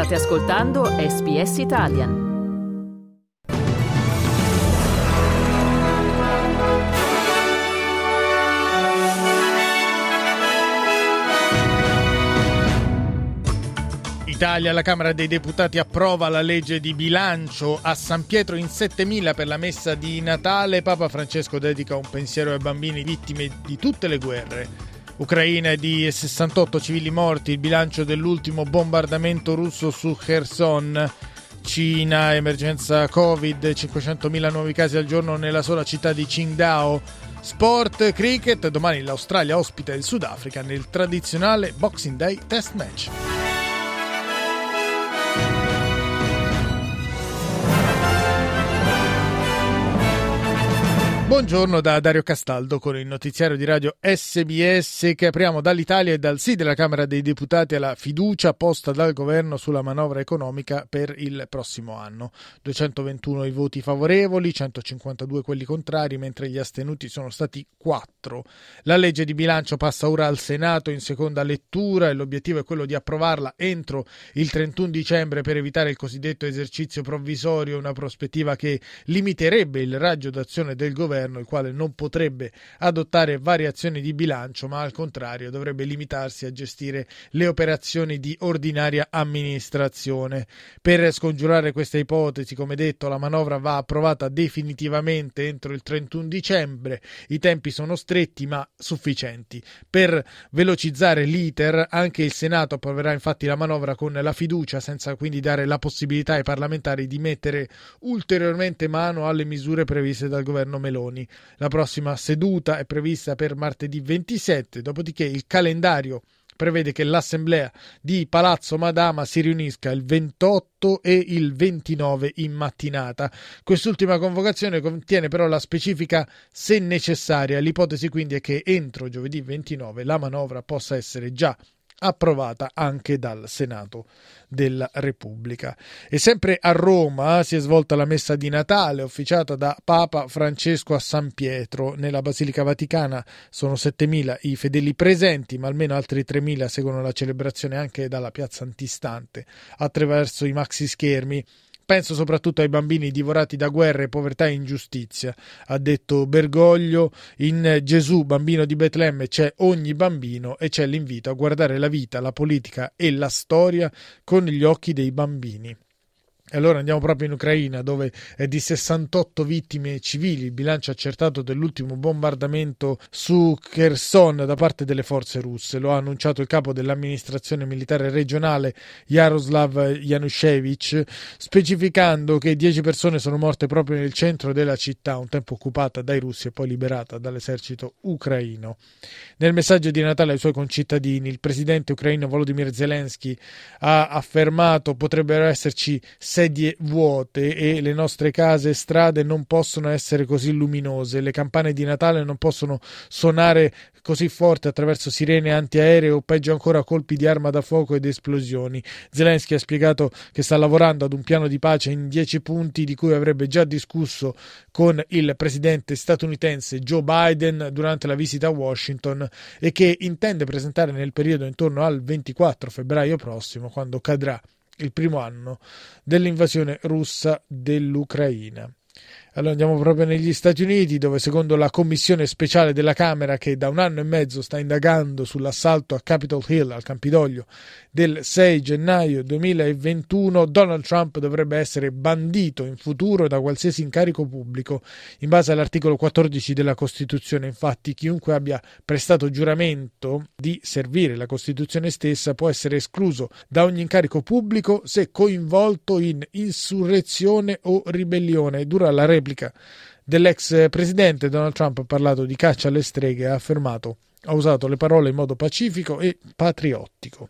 State ascoltando SBS Italian. Italia, la Camera dei Deputati approva la legge di bilancio. A San Pietro in 7000 per la messa di Natale. Papa Francesco dedica un pensiero ai bambini vittime di tutte le guerre. Ucraina di 68 civili morti, il bilancio dell'ultimo bombardamento russo su Kherson. Cina, emergenza Covid, 500.000 nuovi casi al giorno nella sola città di Qingdao. Sport, cricket, domani l'Australia ospita il Sudafrica nel tradizionale Boxing Day Test Match. Buongiorno da Dario Castaldo con il notiziario di radio SBS che apriamo dall'Italia e dal sì della Camera dei Deputati alla fiducia posta dal governo sulla manovra economica per il prossimo anno. 221 i voti favorevoli, 152 quelli contrari, mentre gli astenuti sono stati 4. La legge di bilancio passa ora al Senato in seconda lettura e l'obiettivo è quello di approvarla entro il 31 dicembre per evitare il cosiddetto esercizio provvisorio, una prospettiva che limiterebbe il raggio d'azione del governo, il quale non potrebbe adottare variazioni di bilancio, ma al contrario dovrebbe limitarsi a gestire le operazioni di ordinaria amministrazione. Per scongiurare questa ipotesi, come detto, la manovra va approvata definitivamente entro il 31 dicembre. I tempi sono stretti ma sufficienti. Per velocizzare l'iter, anche il Senato approverà infatti la manovra con la fiducia, senza quindi dare la possibilità ai parlamentari di mettere ulteriormente mano alle misure previste dal governo Meloni. La prossima seduta è prevista per martedì 27, dopodiché il calendario prevede che l'assemblea di Palazzo Madama si riunisca il 28 e il 29 in mattinata. Quest'ultima convocazione contiene però la specifica se necessaria. L'ipotesi quindi è che entro giovedì 29 la manovra possa essere già approvata anche dal Senato della Repubblica. E sempre a Roma si è svolta la messa di Natale officiata da Papa Francesco a San Pietro. Nella Basilica Vaticana sono 7.000 i fedeli presenti, ma almeno altri 3.000 seguono la celebrazione anche dalla piazza antistante attraverso i maxi schermi. Penso soprattutto ai bambini divorati da guerre, povertà e ingiustizia, ha detto Bergoglio. In Gesù, bambino di Betlemme, c'è ogni bambino e c'è l'invito a guardare la vita, la politica e la storia con gli occhi dei bambini. E allora andiamo proprio in Ucraina, dove è di 68 vittime civili il bilancio accertato dell'ultimo bombardamento su Kherson da parte delle forze russe. Lo ha annunciato il capo dell'amministrazione militare regionale Yaroslav Yanushevich, specificando che 10 persone sono morte proprio nel centro della città, un tempo occupata dai russi e poi liberata dall'esercito ucraino. Nel messaggio di Natale ai suoi concittadini, il presidente ucraino Volodymyr Zelensky ha affermato: potrebbero esserci sedie vuote e le nostre case e strade non possono essere così luminose, le campane di Natale non possono suonare così forte attraverso sirene antiaeree o peggio ancora colpi di arma da fuoco ed esplosioni. Zelensky ha spiegato che sta lavorando ad un piano di pace in 10 punti di cui avrebbe già discusso con il presidente statunitense Joe Biden durante la visita a Washington e che intende presentare nel periodo intorno al 24 febbraio prossimo, quando cadrà il primo anno dell'invasione russa dell'Ucraina. Allora andiamo proprio negli Stati Uniti, dove secondo la commissione speciale della Camera, che da 1 anno e mezzo sta indagando sull'assalto a Capitol Hill, al Campidoglio, del 6 gennaio 2021, Donald Trump dovrebbe essere bandito in futuro da qualsiasi incarico pubblico. In base all'articolo 14 della Costituzione, infatti, chiunque abbia prestato giuramento di servire la Costituzione stessa può essere escluso da ogni incarico pubblico se coinvolto in insurrezione o ribellione. Dura la replica dell'ex presidente, Donald Trump ha parlato di caccia alle streghe e ha affermato, ha usato le parole in modo pacifico e patriottico.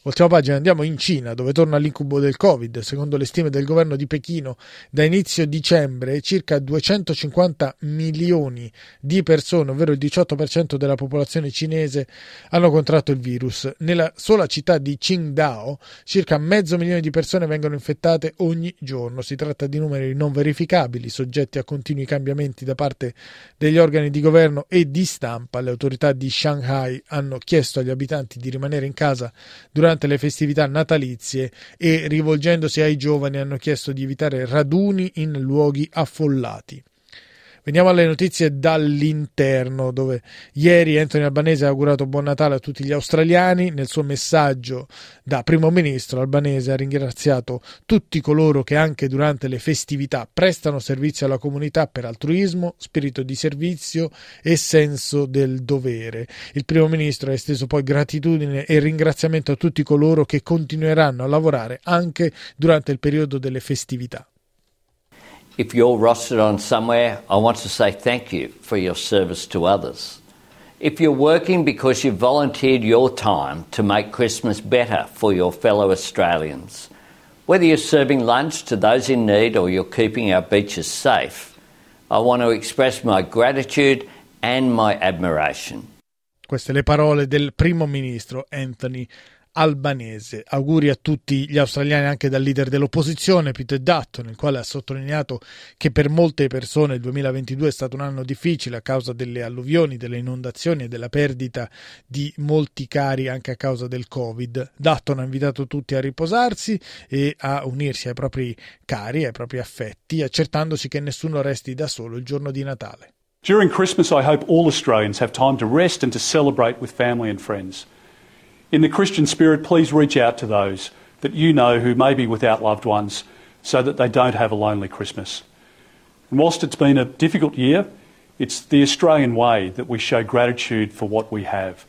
Voltiamo pagina, andiamo in Cina, dove torna l'incubo del Covid. Secondo le stime del governo di Pechino, da inizio dicembre circa 250 milioni di persone, ovvero il 18% della popolazione cinese, hanno contratto il virus. Nella sola città di Qingdao circa 500.000 di persone vengono infettate ogni giorno. Si tratta di numeri non verificabili, soggetti a continui cambiamenti da parte degli organi di governo e di stampa. Le autorità di Shanghai hanno chiesto agli abitanti di rimanere in casa durante durante le festività natalizie e, rivolgendosi ai giovani, hanno chiesto di evitare raduni in luoghi affollati. Veniamo alle notizie dall'interno, dove ieri Anthony Albanese ha augurato buon Natale a tutti gli australiani. Nel suo messaggio da primo ministro, Albanese ha ringraziato tutti coloro che anche durante le festività prestano servizio alla comunità per altruismo, spirito di servizio e senso del dovere. Il primo ministro ha esteso poi gratitudine e ringraziamento a tutti coloro che continueranno a lavorare anche durante il periodo delle festività. If you're rostered on somewhere, I want to say thank you for your service to others. If you're working because you volunteered your time to make Christmas better for your fellow Australians, whether you're serving lunch to those in need or you're keeping our beaches safe, I want to express my gratitude and my admiration. Queste le parole del primo ministro Anthony Albanese. Auguri a tutti gli australiani anche dal leader dell'opposizione Peter Dutton, il quale ha sottolineato che per molte persone il 2022 è stato un anno difficile a causa delle alluvioni, delle inondazioni e della perdita di molti cari anche a causa del Covid. Dutton ha invitato tutti a riposarsi e a unirsi ai propri cari, ai propri affetti, accertandosi che nessuno resti da solo il giorno di Natale. During Christmas I hope all Australians have time to rest and to celebrate with family and friends. In the Christian spirit, please reach out to those that you know who may be without loved ones so that they don't have a lonely Christmas. And whilst it's been a difficult year, it's the Australian way that we show gratitude for what we have.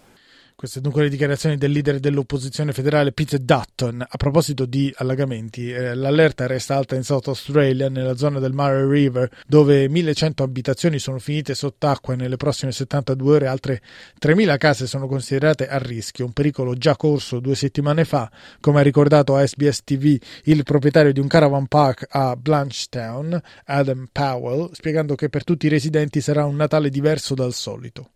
Queste dunque le dichiarazioni del leader dell'opposizione federale Peter Dutton. A proposito di allagamenti, l'allerta resta alta in South Australia, nella zona del Murray River, dove 1.100 abitazioni sono finite sott'acqua e nelle prossime 72 ore altre 3.000 case sono considerate a rischio, un pericolo già corso 2 settimane fa. Come ha ricordato a SBS TV il proprietario di un caravan park a Blanchetown, Adam Powell, spiegando che per tutti i residenti sarà un Natale diverso dal solito.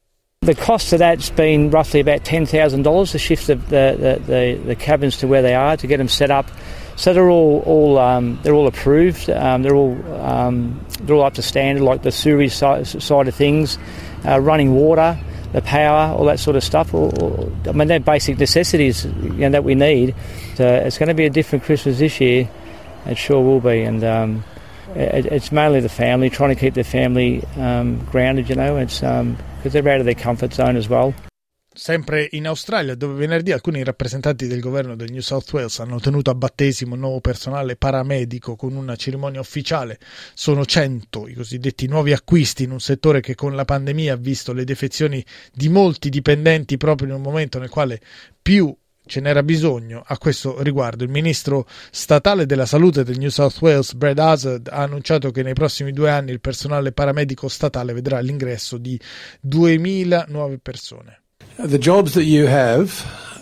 The cost of that's been roughly about $10,000 to shift the cabins to where they are, to get them set up. So they're all approved. They're all up to standard, like the sewerage side of things, running water, the power, all that sort of stuff. I mean, they're basic necessities, you know, that we need. So it's going to be a different Christmas this year. It sure will be, and it's mainly the family, trying to keep their family grounded. You know, it's. Because they're out of their comfort zone as well. Sempre in Australia, dove venerdì alcuni rappresentanti del governo del New South Wales hanno tenuto a battesimo nuovo personale paramedico con una cerimonia ufficiale. Sono 100 i cosiddetti nuovi acquisti in un settore che con la pandemia ha visto le defezioni di molti dipendenti proprio in un momento nel quale più ce n'era bisogno. A questo riguardo il ministro statale della salute del New South Wales, Brad Hazard, ha annunciato che nei prossimi 2 anni il personale paramedico statale vedrà l'ingresso di 2.000 nuove persone. The jobs that you have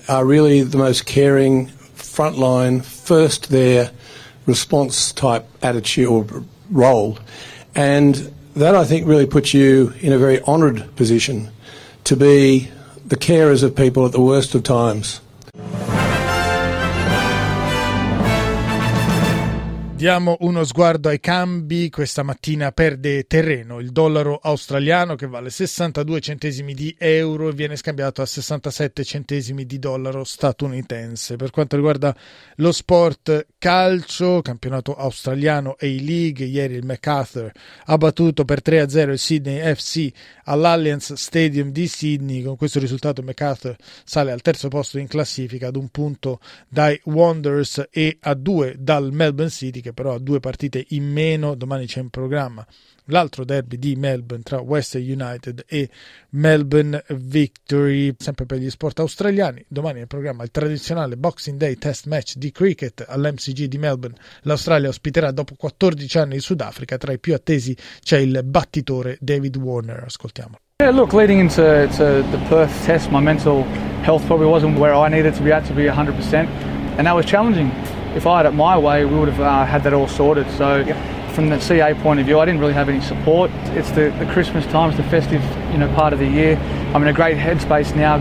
are really the most caring, frontline, first there, response type attitude or role, and that I think really puts you in a very honoured position to be the carers of people at the worst of times. Diamo uno sguardo ai cambi. Questa mattina perde terreno il dollaro australiano, che vale 62 centesimi di euro e viene scambiato a 67 centesimi di dollaro statunitense. Per quanto riguarda lo sport calcio, campionato australiano A-League, ieri il MacArthur ha battuto per 3-0 il Sydney FC all'Allianz Stadium di Sydney. Con questo risultato MacArthur sale al terzo posto in classifica, ad 1 punto dai Wanderers e a 2 dal Melbourne City, che però ha 2 partite in meno. Domani c'è in programma l'altro derby di Melbourne tra Western United e Melbourne Victory. Sempre per gli sport australiani, domani è in programma il tradizionale Boxing Day Test Match di cricket all'MCG di Melbourne. L'Australia ospiterà dopo 14 anni il Sudafrica. Tra i più attesi c'è il battitore David Warner. Ascoltiamolo. Yeah, look, leading into the Perth test, my mental health probably wasn't where I needed to be at to be 100%, and that was challenging. If I had it my way, we would have had that all sorted. So yep. From the CA point of view, I didn't really have any support. It's the Christmas time, it's the festive, you know, part of the year. I'm in a great headspace now,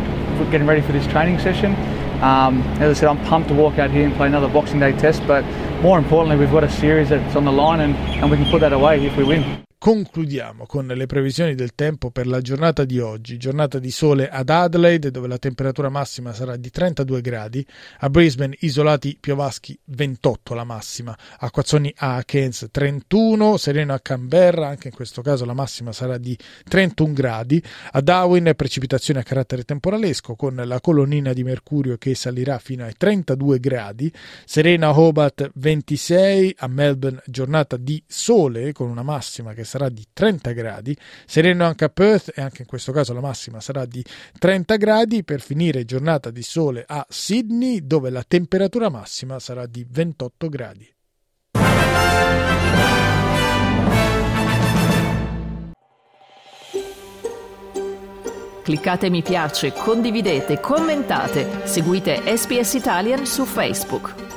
getting ready for this training session. As I said, I'm pumped to walk out here and play another Boxing Day test, but more importantly, we've got a series that's on the line, and we can put that away if we win. Concludiamo con le previsioni del tempo per la giornata di oggi, giornata di sole ad Adelaide dove la temperatura massima sarà di 32 gradi, a Brisbane isolati piovaschi 28 la massima, acquazzoni a Cairns 31, sereno a Canberra, anche in questo caso la massima sarà di 31 gradi, a Darwin precipitazione a carattere temporalesco con la colonnina di mercurio che salirà fino ai 32 gradi, serena a Hobart 26, a Melbourne giornata di sole con una massima che sarà di 30 gradi, sereno anche a Perth e anche in questo caso la massima sarà di 30 gradi, per finire giornata di sole a Sydney dove la temperatura massima sarà di 28 gradi. Cliccate mi piace, condividete, commentate, seguite SBS Italian su Facebook.